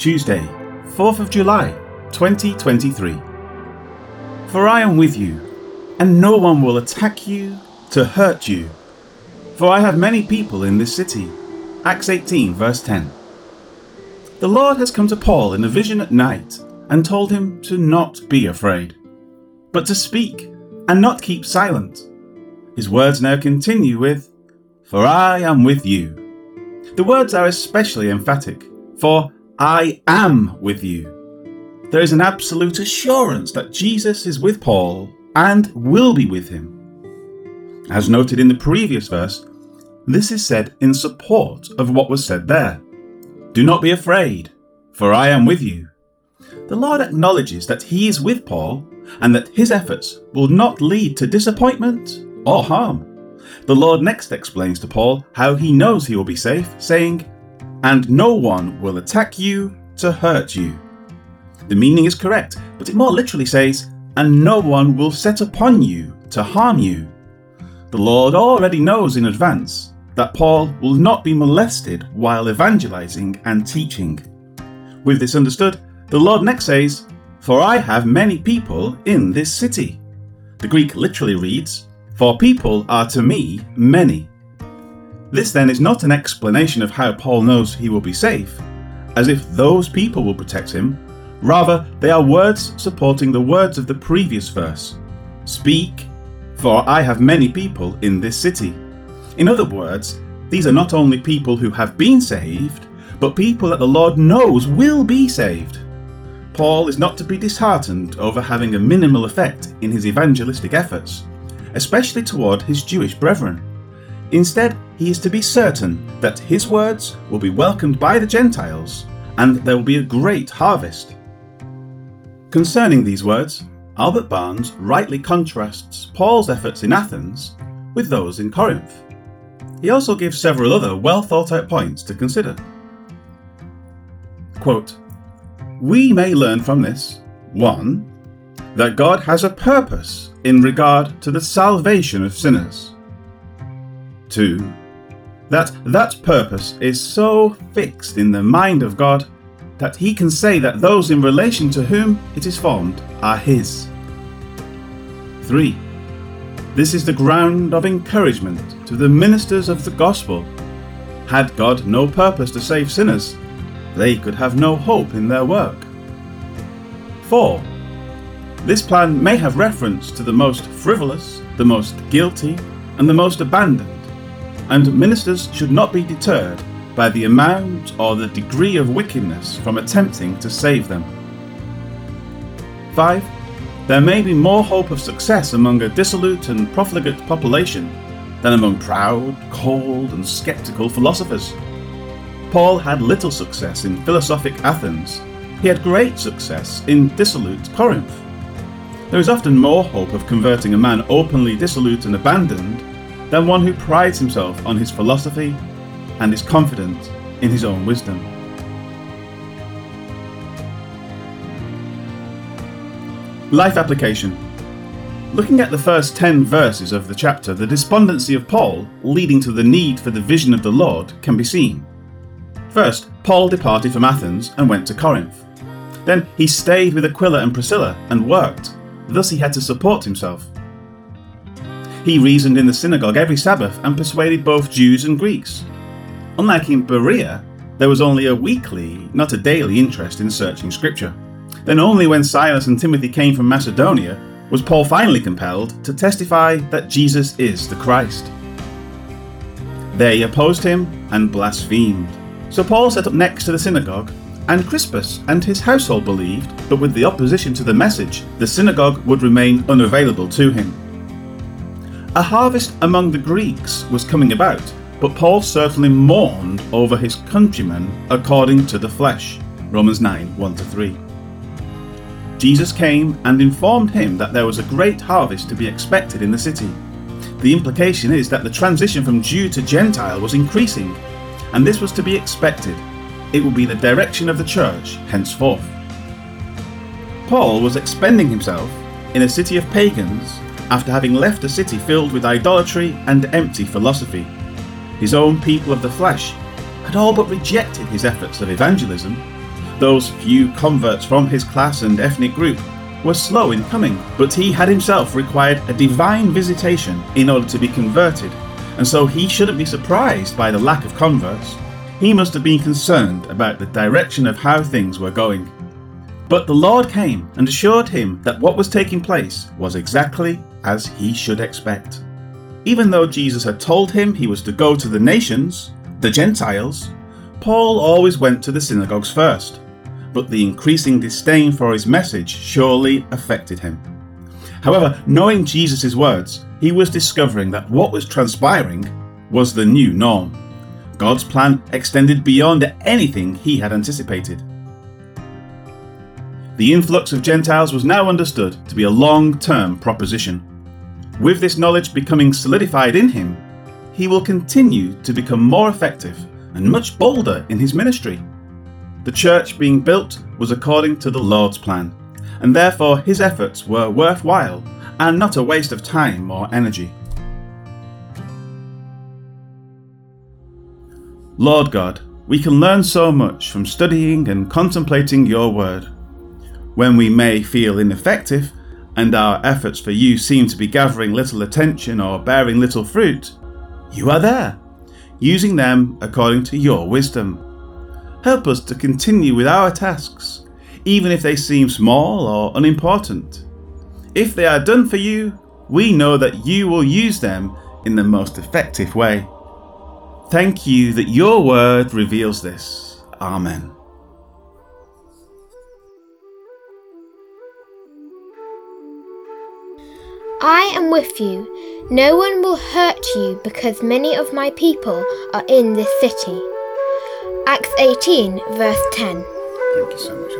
Tuesday, 4th of July, 2023. For I am with you, and no one will attack you to hurt you, for I have many people in this city. Acts 18 verse 10. The Lord has come to Paul in a vision at night and told him to not be afraid, but to speak and not keep silent. His words now continue with, "For I am with you." The words are especially emphatic, for I am with you. There is an absolute assurance that Jesus is with Paul and will be with him. As noted in the previous verse, this is said in support of what was said there. Do not be afraid, for I am with you. The Lord acknowledges that he is with Paul and that his efforts will not lead to disappointment or harm. The Lord next explains to Paul how he knows he will be safe, saying, "And no one will attack you to hurt you." The meaning is correct, but it more literally says, "And no one will set upon you to harm you." The Lord already knows in advance that Paul will not be molested while evangelizing and teaching. With this understood, the Lord next says, "For I have many people in this city." The Greek literally reads, "For people are to me many." This then is not an explanation of how Paul knows he will be safe, as if those people will protect him. Rather, they are words supporting the words of the previous verse. Speak, for I have many people in this city. In other words, these are not only people who have been saved, but people that the Lord knows will be saved. Paul is not to be disheartened over having a minimal effect in his evangelistic efforts, especially toward his Jewish brethren. Instead, he is to be certain that his words will be welcomed by the Gentiles, and there will be a great harvest. Concerning these words, Albert Barnes rightly contrasts Paul's efforts in Athens with those in Corinth. He also gives several other well-thought-out points to consider. Quote, "We may learn from this, 1. That God has a purpose in regard to the salvation of sinners. 2. That purpose is so fixed in the mind of God that he can say that those in relation to whom it is formed are his. 3. This is the ground of encouragement to the ministers of the gospel. Had God no purpose to save sinners, they could have no hope in their work. 4. This plan may have reference to the most frivolous, the most guilty, and the most abandoned, and ministers should not be deterred by the amount or the degree of wickedness from attempting to save them. 5. There may be more hope of success among a dissolute and profligate population than among proud, cold, and sceptical philosophers. Paul had little success in philosophic Athens. He had great success in dissolute Corinth. There is often more hope of converting a man openly dissolute and abandoned than one who prides himself on his philosophy and is confident in his own wisdom." Life application. Looking at the first 10 verses of the chapter, the despondency of Paul, leading to the need for the vision of the Lord, can be seen. First, Paul departed from Athens and went to Corinth. Then he stayed with Aquila and Priscilla and worked, thus he had to support himself. He reasoned in the synagogue every Sabbath and persuaded both Jews and Greeks. Unlike in Berea, there was only a weekly, not a daily interest in searching scripture. Then only when Silas and Timothy came from Macedonia was Paul finally compelled to testify that Jesus is the Christ. They opposed him and blasphemed. So Paul set up next to the synagogue, and Crispus and his household believed, but with the opposition to the message, the synagogue would remain unavailable to him. A harvest among the Greeks was coming about, but Paul certainly mourned over his countrymen according to the flesh. Romans 9, 1-3. Jesus came and informed him that there was a great harvest to be expected in the city. The implication is that the transition from Jew to Gentile was increasing, and this was to be expected. It would be the direction of the church henceforth. Paul was expending himself in a city of pagans after having left a city filled with idolatry and empty philosophy. His own people of the flesh had all but rejected his efforts of evangelism, Those few converts from his class and ethnic group were slow in coming, but he had himself required a divine visitation in order to be converted, and so he shouldn't be surprised by the lack of converts. He must have been concerned about the direction of how things were going. But the Lord came and assured him that what was taking place was exactly as he should expect. Even though Jesus had told him he was to go to the nations, the Gentiles, Paul always went to the synagogues first. But the increasing disdain for his message surely affected him. However, knowing Jesus' words, he was discovering that what was transpiring was the new norm. God's plan extended beyond anything he had anticipated. The influx of Gentiles was now understood to be a long-term proposition. With this knowledge becoming solidified in him, he will continue to become more effective and much bolder in his ministry. The church being built was according to the Lord's plan, and therefore his efforts were worthwhile and not a waste of time or energy. Lord God, we can learn so much from studying and contemplating your word. When we may feel ineffective and our efforts for you seem to be gathering little attention or bearing little fruit, you are there, using them according to your wisdom. Help us to continue with our tasks, even if they seem small or unimportant. If they are done for you, we know that you will use them in the most effective way. Thank you that your word reveals this. Amen. I am with you. No one will hurt you because many of my people are in this city. Acts 18:10. Thank you so much.